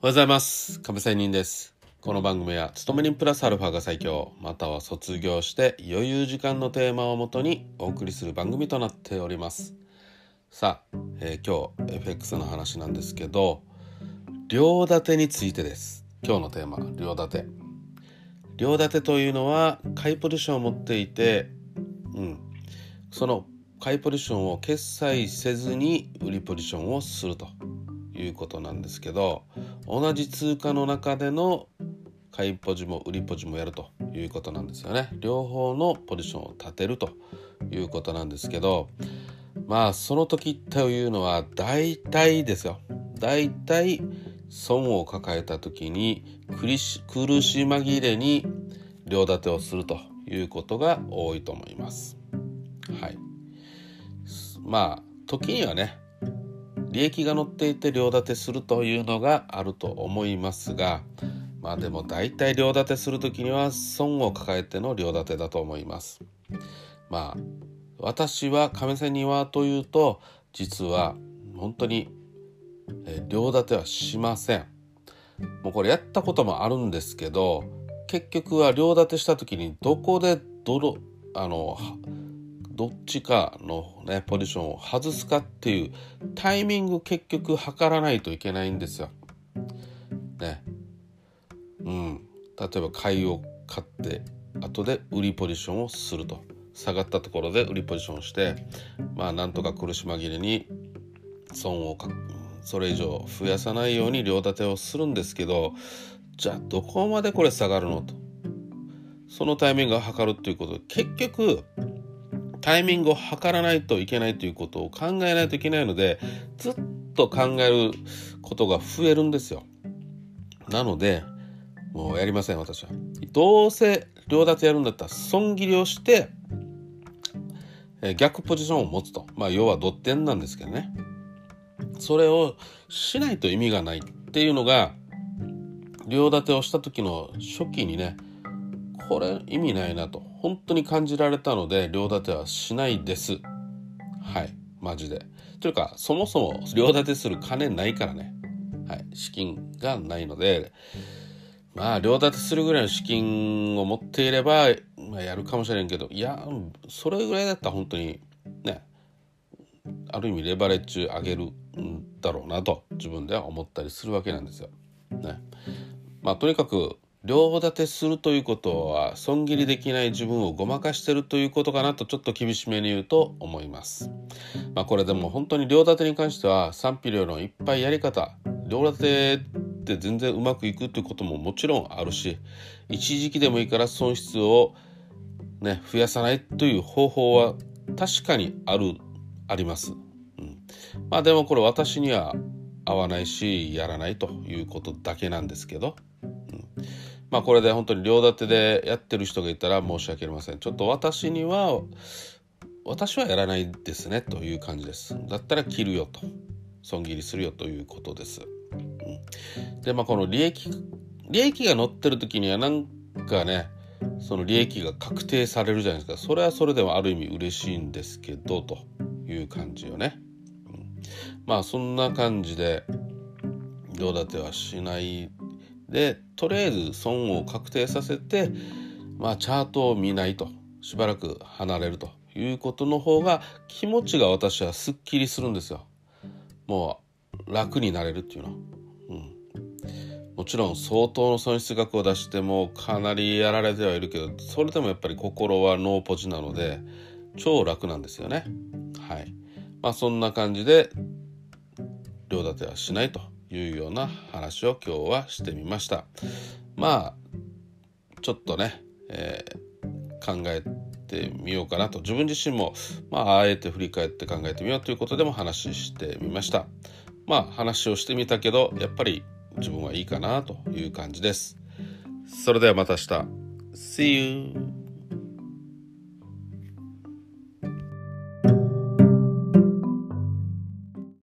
おはようございます。亀仙人です。この番組は勤め人プラスアルファが最強、または卒業して余裕時間のテーマをもとにお送りする番組となっております。さあ、今日 FX の話なんですけど、両立てについてです。今日のテーマ、両立て。両立てというのは買いポジションを持っていて、その買いポジションを決済せずに売りポジションをするということなんですけど、同じ通貨の中での買いポジも売りポジもやるということなんですよね。両方のポジションを立てるということなんですけど、その時というのは大体損を抱えた時に苦し紛れに両立てをするということが多いと思います。はい。時にはね、利益が乗っていて両立てするというのがあると思いますが、でも大体両立てするときには損を抱えての両立てだと思います。私は亀仙人はというと、実は本当に両立てはしません。もうこれやったこともあるんですけど、結局は両立てしたときにどっちかのポジションを外すかっていうタイミング結局測らないといけないんですよ。例えば買いを買って後で売りポジションをすると、下がったところで売りポジションをして、なんとか苦し紛れに損をそれ以上増やさないように両立てをするんですけど、じゃあどこまでこれ下がるのと、そのタイミングを測るっていうことで、結局タイミングを測らないといけないということを考えないといけないので、ずっと考えることが増えるんですよ。なのでもうやりません、私は。どうせ両立てやるんだったら損切りをして逆ポジションを持つと、要はドッテンなんですけどね、それをしないと意味がないっていうのが両立てをした時の初期にね、これ意味ないなと本当に感じられたので、両立てはしないです。マジで。というか、そもそも両立てする金ないからね。資金がないので、両立てするぐらいの資金を持っていれば、やるかもしれんけど、それぐらいだったら本当にね、ある意味レバレッジ上げるんだろうなと自分では思ったりするわけなんですよ。とにかく両立てするということは損切りできない自分をごまかしているということかなと、ちょっと厳しめに言うと思います。これでも本当に両立てに関しては賛否両論いっぱい。やり方、両立てって全然うまくいくということももちろんあるし、一時期でもいいから損失を、増やさないという方法は確かにあります、でもこれ私には合わないし、やらないということだけなんですけど、これで本当に両立てでやってる人がいたら申し訳ありません。ちょっと私はやらないですねという感じです。だったら切るよと、損切りするよということです、でこの利益が乗ってる時にはその利益が確定されるじゃないですか。それはそれでもある意味嬉しいんですけどという感じよね、そんな感じで両立てはしないで、とりあえず損を確定させて、チャートを見ないと、しばらく離れるということの方が気持ちが私はすっきりするんですよ。もう楽になれるっていうの、もちろん相当の損失額を出してもかなりやられてはいるけど、それでもやっぱり心はノーポジなので超楽なんですよね。そんな感じで両立てはしないというような話を今日はしてみました。ちょっとね、考えてみようかなと、自分自身もあえて振り返って考えてみようということでも話してみました。話をしてみたけど、やっぱり自分はいいかなという感じです。それではまた明日。See you!